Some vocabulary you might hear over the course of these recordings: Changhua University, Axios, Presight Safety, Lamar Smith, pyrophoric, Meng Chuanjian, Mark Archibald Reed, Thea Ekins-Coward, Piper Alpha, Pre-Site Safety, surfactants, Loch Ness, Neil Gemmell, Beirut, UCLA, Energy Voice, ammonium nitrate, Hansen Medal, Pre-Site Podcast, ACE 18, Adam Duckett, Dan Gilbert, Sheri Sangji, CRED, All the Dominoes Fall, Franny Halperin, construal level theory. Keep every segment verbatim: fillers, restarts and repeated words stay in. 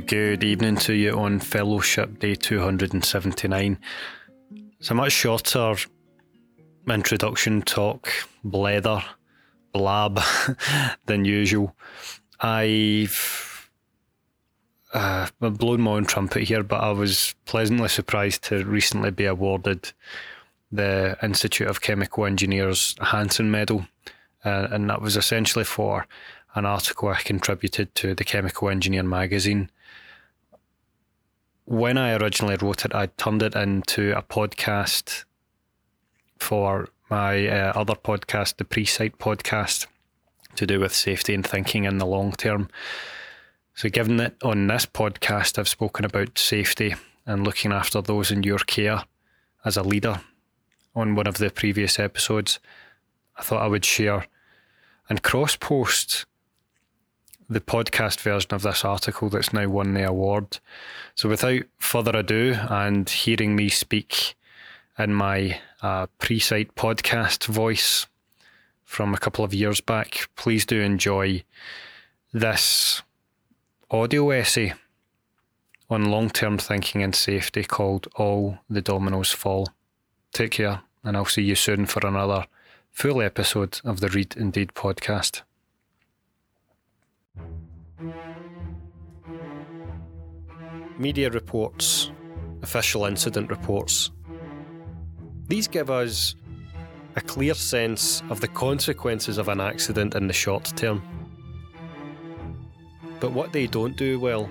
a good evening to you on Fellowship Day two hundred seventy-nine. It's a much shorter introduction talk, blether, blab, than usual. I've uh, blown my own trumpet here, but I was pleasantly surprised to recently be awarded the Institute of Chemical Engineers Hansen Medal, uh, and that was essentially for an article I contributed to the Chemical Engineer magazine. When I originally wrote it, I turned it into a podcast for my uh, other podcast, the Pre-Site Podcast, to do with safety and thinking in the long term. So given that on this podcast I've spoken about safety and looking after those in your care as a leader on one of the previous episodes, I thought I would share and cross-post the podcast version of this article that's now won the award. So without further ado, and hearing me speak in my uh, Pre-Site Podcast voice from a couple of years back, please do enjoy this audio essay on long-term thinking and safety called All the Dominoes Fall. Take care, and I'll see you soon for another full episode of the Read and Deed podcast. Media reports, official incident reports. These give us a clear sense of the consequences of an accident in the short term. But what they don't do well,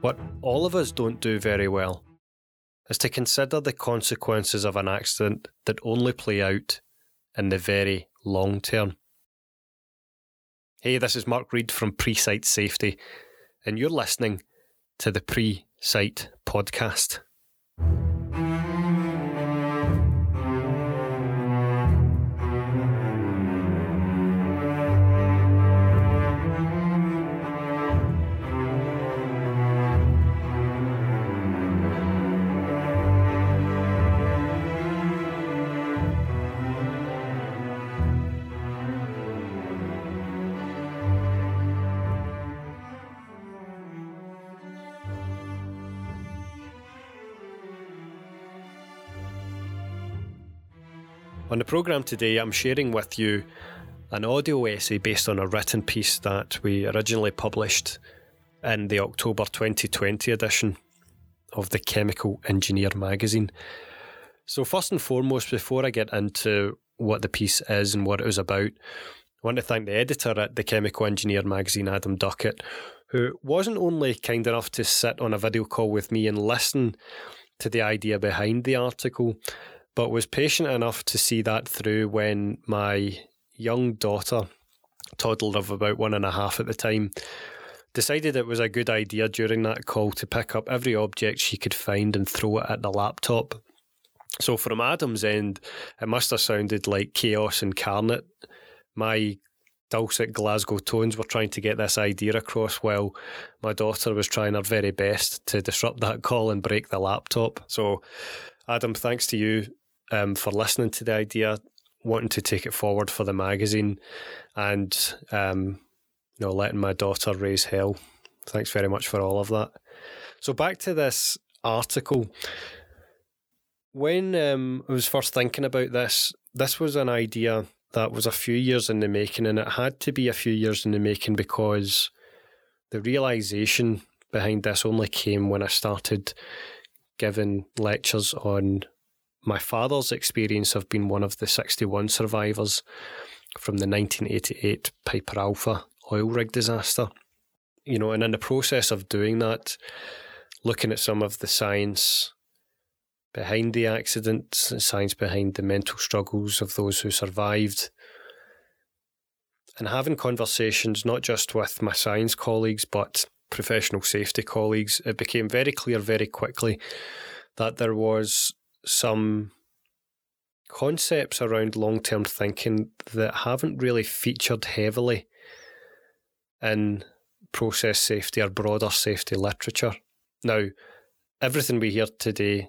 what all of us don't do very well, is to consider the consequences of an accident that only play out in the very long term. Hey, this is Mark Reed from Presight Safety, and you're listening to the Pre-Site Podcast. On the programme today, I'm sharing with you an audio essay based on a written piece that we originally published in the October twenty twenty edition of the Chemical Engineer magazine. So first and foremost, before I get into what the piece is and what it was about, I want to thank the editor at the Chemical Engineer magazine, Adam Duckett, who wasn't only kind enough to sit on a video call with me and listen to the idea behind the article, but was patient enough to see that through when my young daughter, toddler of about one and a half at the time, decided it was a good idea during that call to pick up every object she could find and throw it at the laptop. So from Adam's end, it must have sounded like chaos incarnate. My dulcet Glasgow tones were trying to get this idea across while my daughter was trying her very best to disrupt that call and break the laptop. So Adam, thanks to you Um, for listening to the idea, wanting to take it forward for the magazine, and um, you know, letting my daughter raise hell. Thanks very much for all of that. So back to this article. When um, I was first thinking about this, this was an idea that was a few years in the making, and it had to be a few years in the making because the realisation behind this only came when I started giving lectures on my father's experience of being one of the sixty-one survivors from the nineteen eighty-eight Piper Alpha oil rig disaster. You know, and in the process of doing that, looking at some of the science behind the accident, science behind the mental struggles of those who survived, and having conversations not just with my science colleagues but professional safety colleagues, it became very clear very quickly that there was some concepts around long-term thinking that haven't really featured heavily in process safety or broader safety literature. Now, everything we hear today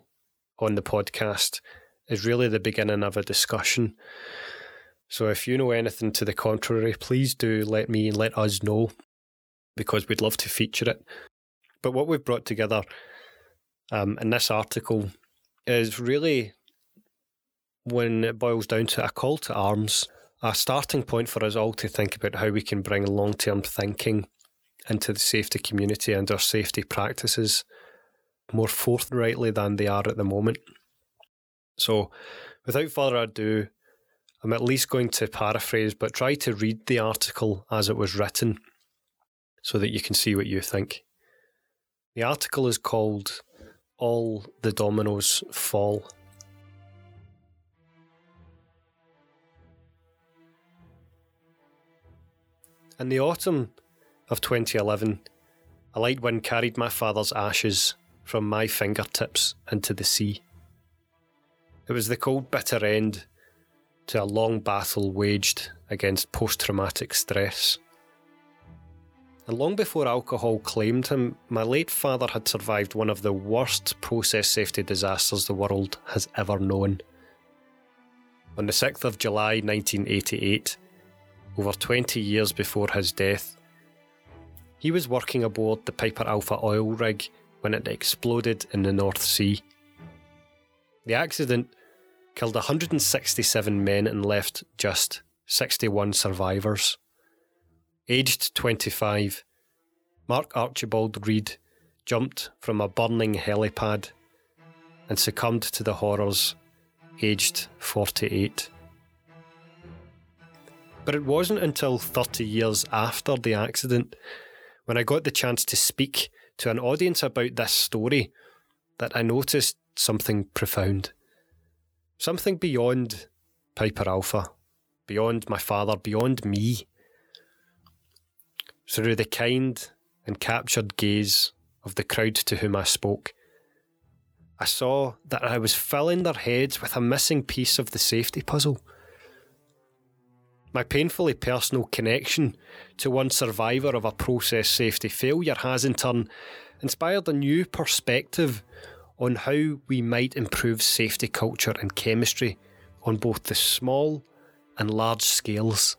on the podcast is really the beginning of a discussion. So if you know anything to the contrary, please do let me and let us know. because we'd love to feature it. But what we've brought together um, in this article is really, when it boils down to a call to arms, a starting point for us all to think about how we can bring long-term thinking into the safety community and our safety practices more forthrightly than they are at the moment. So without further ado, I'm at least going to paraphrase, but try to read the article as it was written so that you can see what you think. The article is called All the Dominoes Fall. In the autumn of twenty eleven, a light wind carried my father's ashes from my fingertips into the sea. It was the cold, bitter end to a long battle waged against post-traumatic stress. And long before alcohol claimed him, my late father had survived one of the worst process safety disasters the world has ever known. On the sixth of July nineteen eighty-eight, over twenty years before his death, he was working aboard the Piper Alpha oil rig when it exploded in the North Sea. The accident killed one hundred sixty-seven men and left just sixty-one survivors. Aged twenty-five, Mark Archibald Reed jumped from a burning helipad and succumbed to the horrors, aged forty-eight. But it wasn't until thirty years after the accident, when I got the chance to speak to an audience about this story, that I noticed something profound. Something beyond Piper Alpha, beyond my father, beyond me. Through the kind and captured gaze of the crowd to whom I spoke, I saw that I was filling their heads with a missing piece of the safety puzzle. My painfully personal connection to one survivor of a process safety failure has in turn inspired a new perspective on how we might improve safety culture and chemistry on both the small and large scales.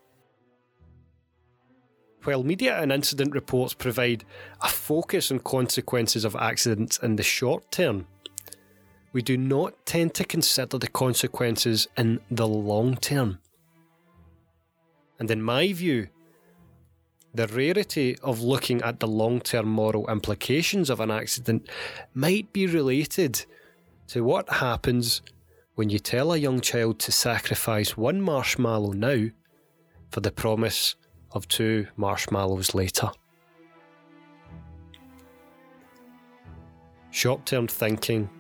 While media and incident reports provide a focus on consequences of accidents in the short term, we do not tend to consider the consequences in the long term. And in my view, the rarity of looking at the long-term moral implications of an accident might be related to what happens when you tell a young child to sacrifice one marshmallow now for the promise of two marshmallows later. Short-term thinking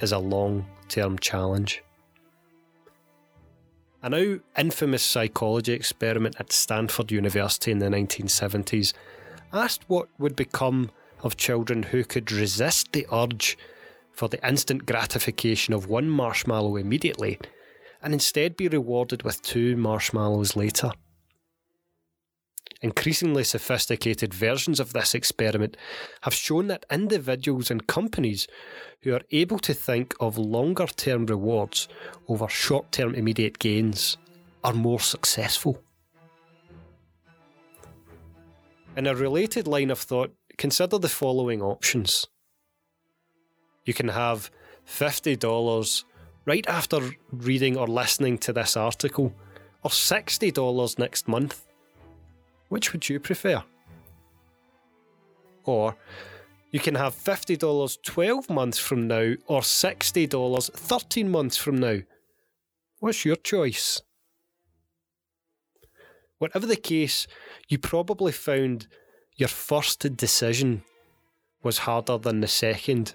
is a long-term challenge. A now infamous psychology experiment at Stanford University in the nineteen seventies asked what would become of children who could resist the urge for the instant gratification of one marshmallow immediately and instead be rewarded with two marshmallows later. Increasingly sophisticated versions of this experiment have shown that individuals and companies who are able to think of longer-term rewards over short-term immediate gains are more successful. In a related line of thought, consider the following options. You can have fifty dollars right after reading or listening to this article, or sixty dollars next month. Which would you prefer? Or you can have fifty dollars twelve months from now or sixty dollars thirteen months from now. What's your choice? Whatever the case, you probably found your first decision was harder than the second.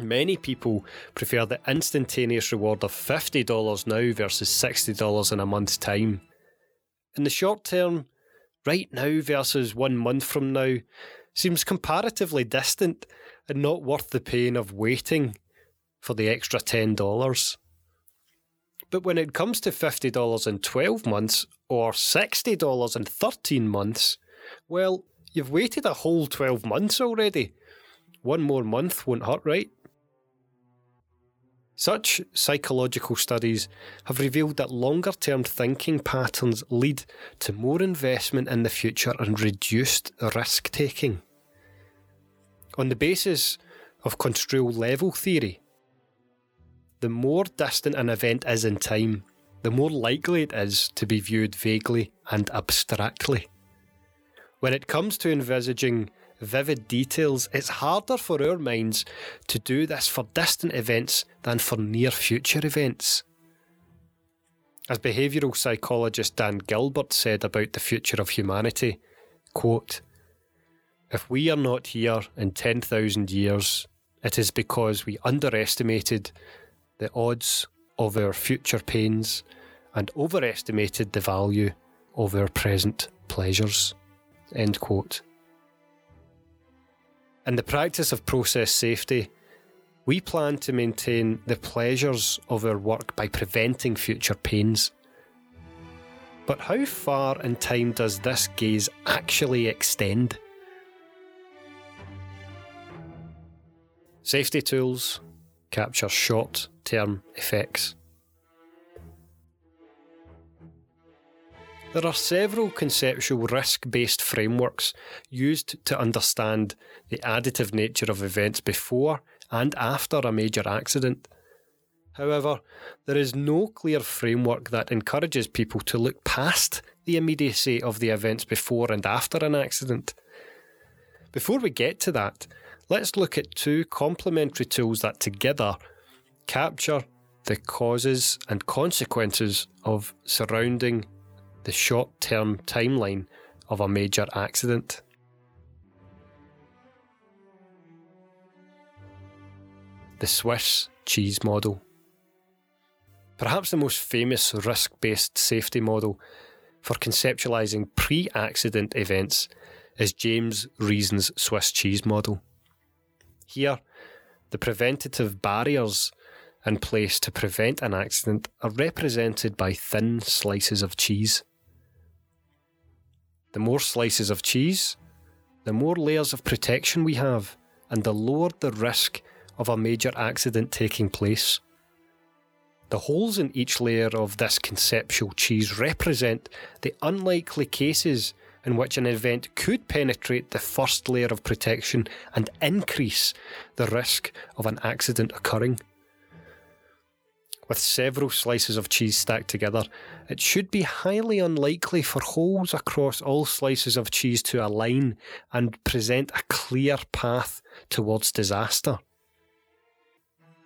Many people prefer the instantaneous reward of fifty dollars now versus sixty dollars in a month's time. In the short term, right now versus one month from now seems comparatively distant and not worth the pain of waiting for the extra ten dollars. But when it comes to fifty dollars in twelve months or sixty dollars in thirteen months, well, you've waited a whole twelve months already. One more month won't hurt, right? Such psychological studies have revealed that longer-term thinking patterns lead to more investment in the future and reduced risk-taking. On the basis of construal level theory, the more distant an event is in time, the more likely it is to be viewed vaguely and abstractly. When it comes to envisaging vivid details, it's harder for our minds to do this for distant events than for near future events. As behavioural psychologist Dan Gilbert said about the future of humanity, quote, "If we are not here in ten thousand years, it is because we underestimated the odds of our future pains and overestimated the value of our present pleasures." End quote. In the practice of process safety, we plan to maintain the pleasures of our work by preventing future pains. But how far in time does this gaze actually extend? Safety tools capture short-term effects. There are several conceptual risk-based frameworks used to understand the additive nature of events before and after a major accident. However, there is no clear framework that encourages people to look past the immediacy of the events before and after an accident. Before we get to that, let's look at two complementary tools that together capture the causes and consequences of surrounding the short-term timeline of a major accident. The Swiss cheese model. Perhaps the most famous risk-based safety model for conceptualising pre-accident events is James Reason's Swiss cheese model. Here, the preventative barriers in place to prevent an accident are represented by thin slices of cheese. The more slices of cheese, the more layers of protection we have, and the lower the risk of a major accident taking place. The holes in each layer of this conceptual cheese represent the unlikely cases in which an event could penetrate the first layer of protection and increase the risk of an accident occurring. With several slices of cheese stacked together, it should be highly unlikely for holes across all slices of cheese to align and present a clear path towards disaster.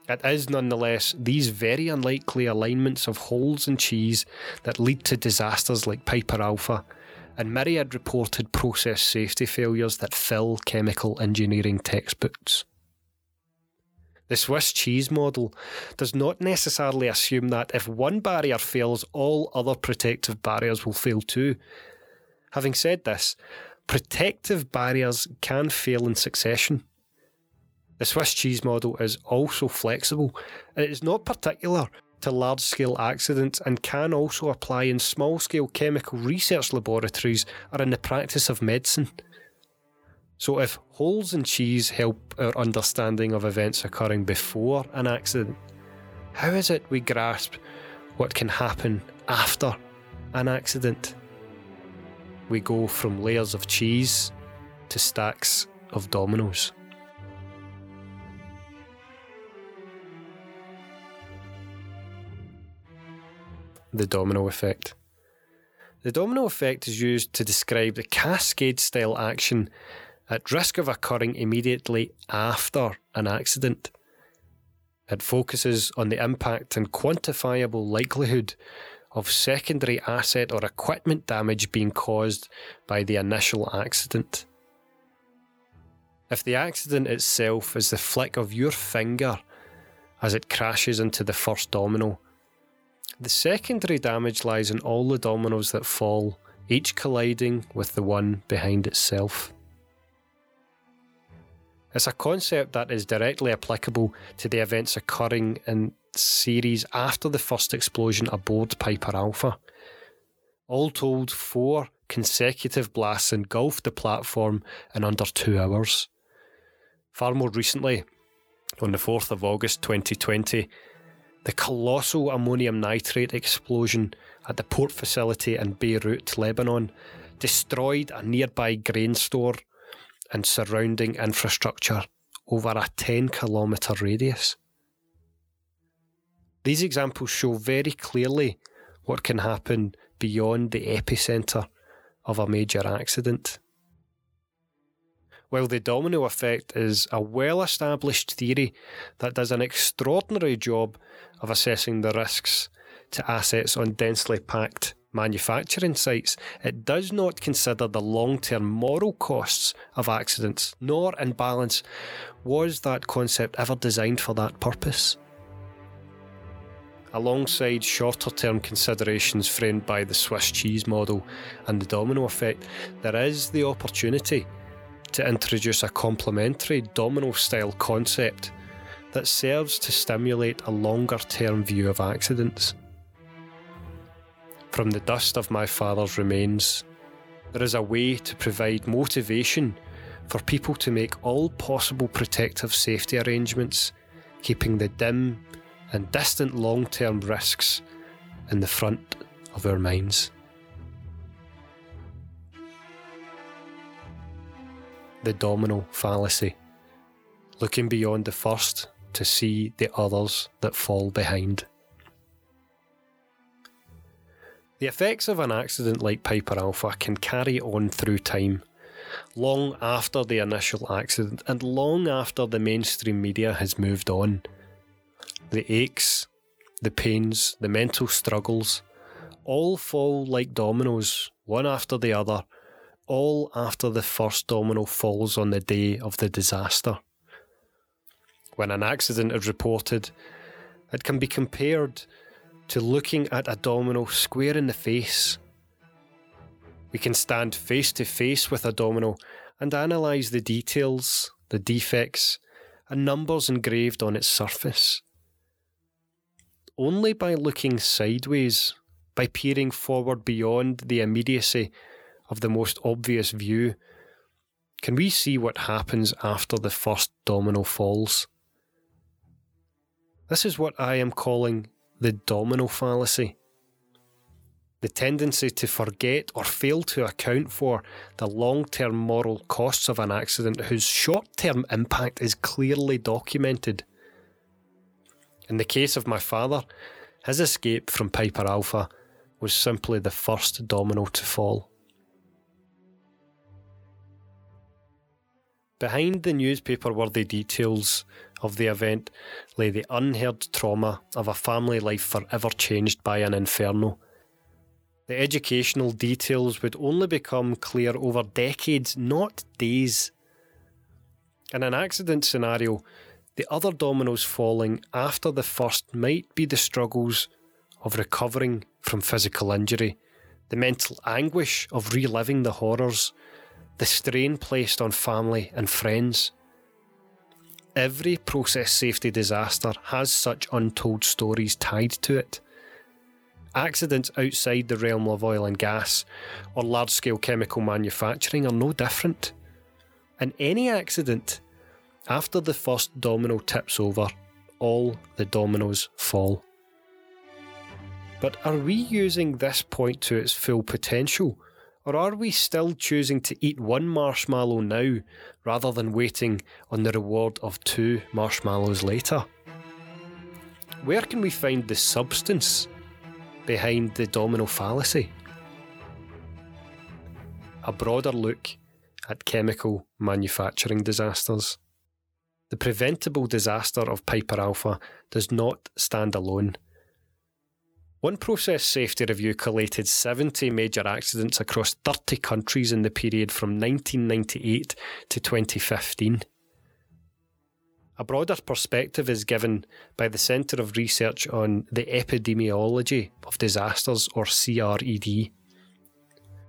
It is nonetheless these very unlikely alignments of holes in cheese that lead to disasters like Piper Alpha and myriad reported process safety failures that fill chemical engineering textbooks. The Swiss cheese model does not necessarily assume that if one barrier fails, all other protective barriers will fail too. Having said this, protective barriers can fail in succession. The Swiss cheese model is also flexible, and it is not particular to large-scale accidents and can also apply in small-scale chemical research laboratories or in the practice of medicine. So if holes in cheese help our understanding of events occurring before an accident, how is it we grasp what can happen after an accident? We go from layers of cheese to stacks of dominoes. The domino effect. The domino effect is used to describe the cascade-style action at risk of occurring immediately after an accident. It focuses on the impact and quantifiable likelihood of secondary asset or equipment damage being caused by the initial accident. If the accident itself is the flick of your finger as it crashes into the first domino, the secondary damage lies in all the dominoes that fall, each colliding with the one behind itself. It's a concept that is directly applicable to the events occurring in series after the first explosion aboard Piper Alpha. All told, four consecutive blasts engulfed the platform in under two hours. Far more recently, on the fourth of August twenty twenty, the colossal ammonium nitrate explosion at the port facility in Beirut, Lebanon, destroyed a nearby grain store and surrounding infrastructure over a ten kilometre radius. These examples show very clearly what can happen beyond the epicentre of a major accident. While the domino effect is a well-established theory that does an extraordinary job of assessing the risks to assets on densely packed manufacturing sites, it does not consider the long-term moral costs of accidents, nor, in balance, was that concept ever designed for that purpose. Alongside shorter-term considerations framed by the Swiss cheese model and the domino effect, there is the opportunity to introduce a complementary domino-style concept that serves to stimulate a longer-term view of accidents. From the dust of my father's remains, there is a way to provide motivation for people to make all possible protective safety arrangements, keeping the dim and distant long-term risks in the front of our minds. The domino fallacy, looking beyond the first to see the others that fall behind. The effects of an accident like Piper Alpha can carry on through time, long after the initial accident and long after the mainstream media has moved on. The aches, the pains, the mental struggles, all fall like dominoes, one after the other, all after the first domino falls on the day of the disaster. When an accident is reported, it can be compared to looking at a domino square in the face. We can stand face to face with a domino and analyse the details, the defects, and numbers engraved on its surface. Only by looking sideways, by peering forward beyond the immediacy of the most obvious view, can we see what happens after the first domino falls. This is what I am calling the domino fallacy. The tendency to forget or fail to account for the long-term moral costs of an accident whose short-term impact is clearly documented. In the case of my father, his escape from Piper Alpha was simply the first domino to fall. Behind the newspaper-worthy details of the event lay the unheard trauma of a family life forever changed by an inferno. The educational details would only become clear over decades, not days. In an accident scenario, the other dominoes falling after the first might be the struggles of recovering from physical injury, the mental anguish of reliving the horrors, the strain placed on family and friends. Every process safety disaster has such untold stories tied to it. Accidents outside the realm of oil and gas or large-scale chemical manufacturing are no different. In any accident, after the first domino tips over, all the dominoes fall. But are we using this point to its full potential? Or are we still choosing to eat one marshmallow now rather than waiting on the reward of two marshmallows later? Where can we find the substance behind the domino fallacy? A broader look at chemical manufacturing disasters. The preventable disaster of Piper Alpha does not stand alone. One process safety review collated seventy major accidents across thirty countries in the period from nineteen ninety-eight to twenty fifteen. A broader perspective is given by the Centre of Research on the Epidemiology of Disasters, or C R E D.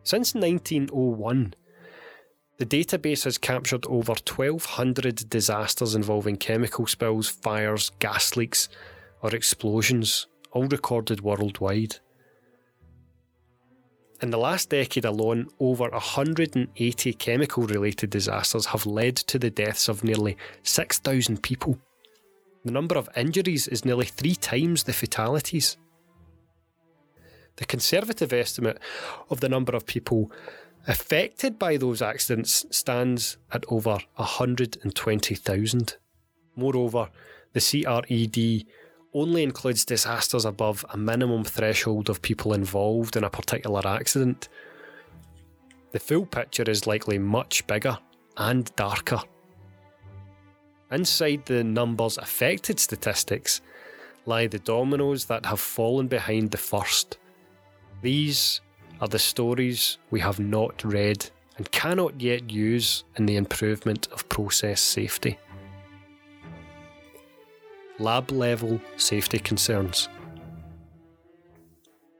Since nineteen oh one, the database has captured over twelve hundred disasters involving chemical spills, fires, gas leaks, or explosions, all recorded worldwide. In the last decade alone, over one hundred eighty chemical-related disasters have led to the deaths of nearly six thousand people, The number of injuries is nearly three times the fatalities. The conservative estimate of the number of people affected by those accidents stands at over one hundred twenty thousand. Moreover, the C R E D only includes disasters above a minimum threshold of people involved in a particular accident. The full picture is likely much bigger and darker. Inside the numbers affected statistics lie the dominoes that have fallen behind the first. These are the stories we have not read and cannot yet use in the improvement of process safety. Lab-level safety concerns.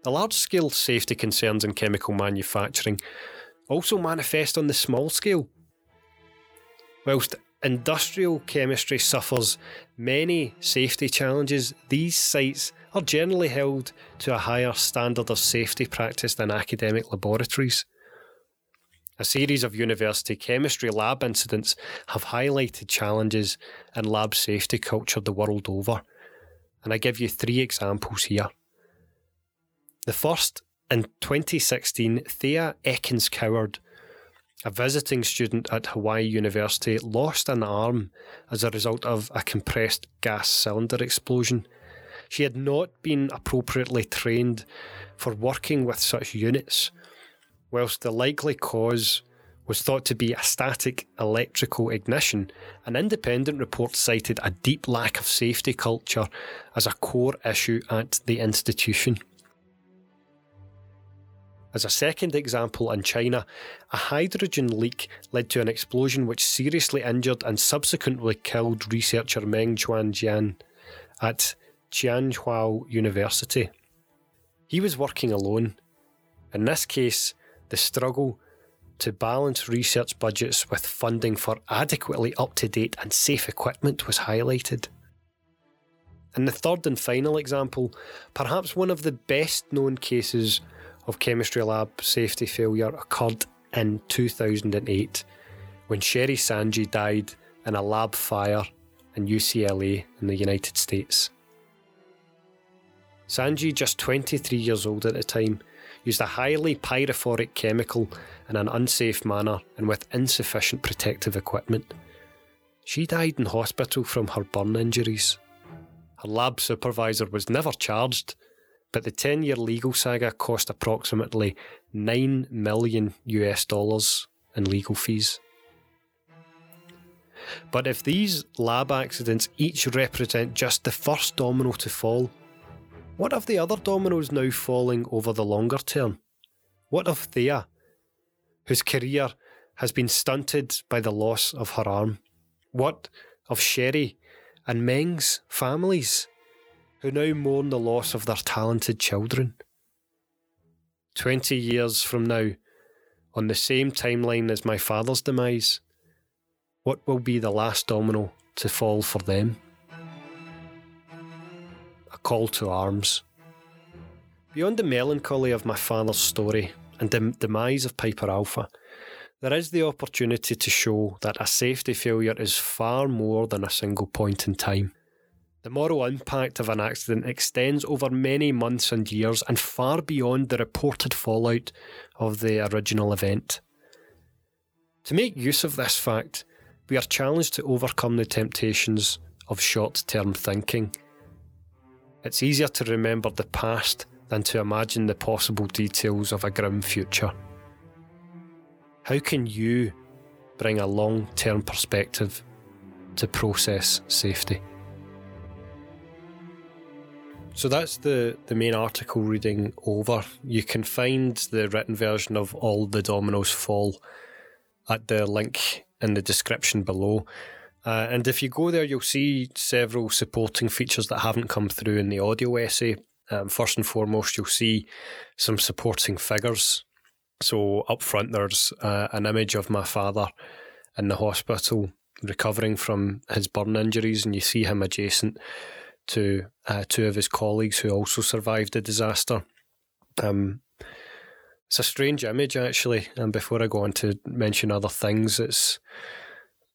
The large-scale safety concerns in chemical manufacturing also manifest on the small scale. Whilst industrial chemistry suffers many safety challenges, these sites are generally held to a higher standard of safety practice than academic laboratories. A series of university chemistry lab incidents have highlighted challenges in lab safety culture the world over, and I give you three examples here. The first, in twenty sixteen, Thea Ekins-Coward, a visiting student at Hawaii University, lost an arm as a result of a compressed gas cylinder explosion. She had not been appropriately trained for working with such units, whilst the likely cause was thought to be a static electrical ignition. An independent report cited a deep lack of safety culture as a core issue at the institution. As a second example, in China, a hydrogen leak led to an explosion which seriously injured and subsequently killed researcher Meng Chuanjian at Changhua University. He was working alone. In this case, the struggle to balance research budgets with funding for adequately up-to-date and safe equipment was highlighted. And the third and final example, perhaps one of the best-known cases of chemistry lab safety failure, occurred in two thousand eight when Sheri Sangji died in a lab fire in U C L A in the United States. Sangji, just twenty-three years old at the time, used a highly pyrophoric chemical in an unsafe manner and with insufficient protective equipment. She died in hospital from her burn injuries. Her lab supervisor was never charged, but the ten-year legal saga cost approximately nine million US dollars in legal fees. But if these lab accidents each represent just the first domino to fall, what of the other dominoes now falling over the longer term? What of Thea, whose career has been stunted by the loss of her arm? What of Sheri and Meng's families, who now mourn the loss of their talented children? Twenty years from now, on the same timeline as my father's demise, what will be the last domino to fall for them? A call to arms. Beyond the melancholy of my father's story and the demise of Piper Alpha, there is the opportunity to show that a safety failure is far more than a single point in time. The moral impact of an accident extends over many months and years and far beyond the reported fallout of the original event. To make use of this fact, we are challenged to overcome the temptations of short-term thinking. It's easier to remember the past than to imagine the possible details of a grim future. How can you bring a long-term perspective to process safety? So that's the, the main article reading over. You can find the written version of All the Dominoes Fall at the link in the description below. Uh, and if you go there, you'll see several supporting features that haven't come through in the audio essay. Um, first and foremost, you'll see some supporting figures. So up front, there's uh, an image of my father in the hospital recovering from his burn injuries, and you see him adjacent to uh, two of his colleagues who also survived the disaster. Um, it's a strange image, actually, and before I go on to mention other things, it's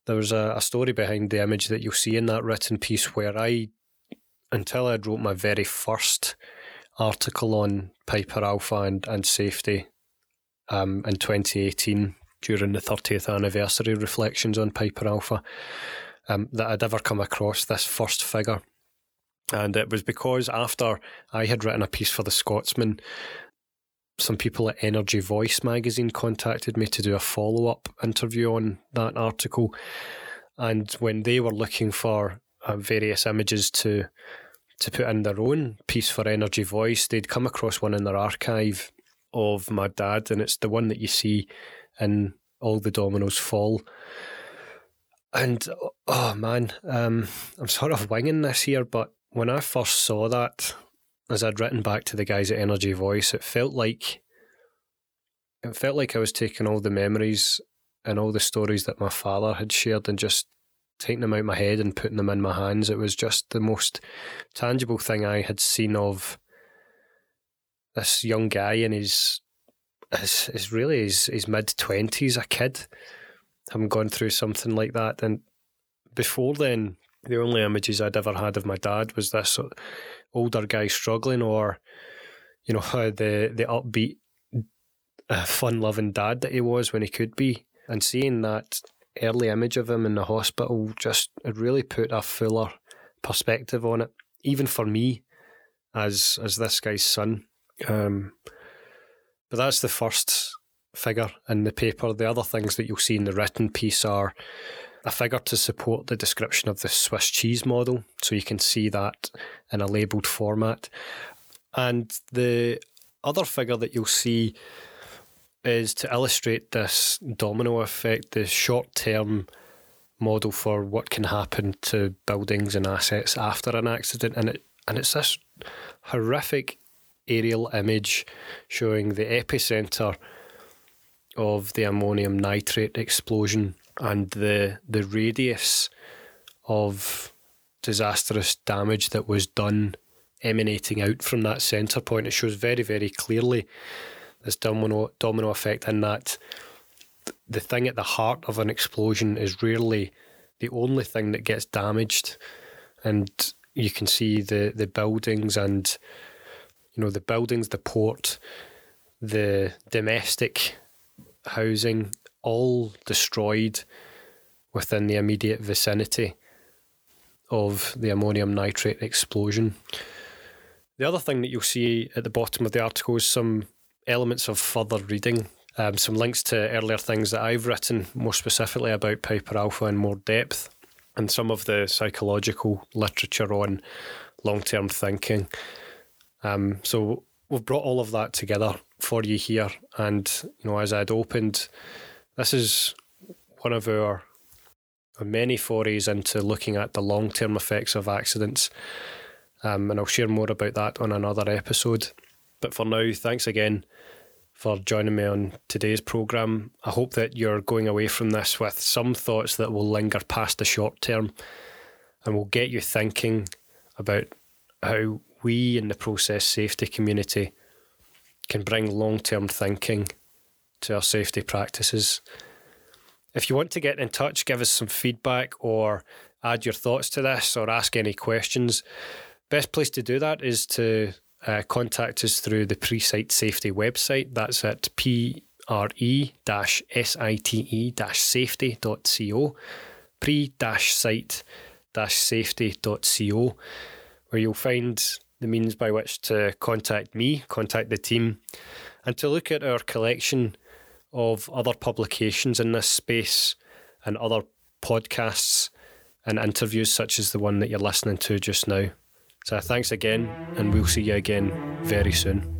there was a, a story behind the image that you'll see in that written piece where I, until I wrote my very first article on Piper Alpha and, and safety um, in twenty eighteen during the thirtieth anniversary reflections on Piper Alpha, um, that I'd ever come across this first figure. And it was because after I had written a piece for The Scotsman, some people at Energy Voice magazine contacted me to do a follow-up interview on that article. And when they were looking for uh, various images to to put in their own piece for Energy Voice, they'd come across one in their archive of my dad, and it's the one that you see in All the Dominoes Fall. And, oh man, um, I'm sort of winging this here, but when I first saw that, as I'd written back to the guys at Energy Voice, it felt like it felt like I was taking all the memories and all the stories that my father had shared and just taking them out of my head and putting them in my hands. It was just the most tangible thing I had seen of this young guy in his his, his really his, his mid-twenties, a kid, having gone through something like that. And before then, the only images I'd ever had of my dad was this older guy struggling, or, you know, how the, the upbeat, uh, fun-loving dad that he was when he could be. And seeing that early image of him in the hospital just it really put a fuller perspective on it, even for me as as this guy's son. Um, but that's the first figure in the paper. The other things that you'll see in the written piece are a figure to support the description of the Swiss cheese model, so you can see that in a labelled format. And the other figure that you'll see is to illustrate this domino effect, the short-term model for what can happen to buildings and assets after an accident. And it and it's this horrific aerial image showing the epicentre of the ammonium nitrate explosion and the the radius of disastrous damage that was done emanating out from that centre point. It shows very, very clearly this domino domino effect, in that the thing at the heart of an explosion is rarely the only thing that gets damaged. And you can see the, the buildings and, you know, the buildings, the port, the domestic housing, all destroyed within the immediate vicinity of the ammonium nitrate explosion. The other thing that you'll see at the bottom of the article is some elements of further reading, um, some links to earlier things that I've written more specifically about Piper Alpha in more depth, and some of the psychological literature on long-term thinking. Um, so we've brought all of that together for you here, and, you know, as I'd opened, this is one of our many forays into looking at the long-term effects of accidents, um, and I'll share more about that on another episode. But for now, thanks again for joining me on today's programme. I hope that you're going away from this with some thoughts that will linger past the short term and will get you thinking about how we in the process safety community can bring long-term thinking to our safety practices. If you want to get in touch, give us some feedback or add your thoughts to this or ask any questions, best place to do that is to uh, contact us through the Presight Safety website. That's at pre site safety dot co, pre site safety dot co, where you'll find the means by which to contact me, contact the team, and to look at our collection of other publications in this space and other podcasts and interviews such as the one that you're listening to just now. So thanks again, and we'll see you again very soon.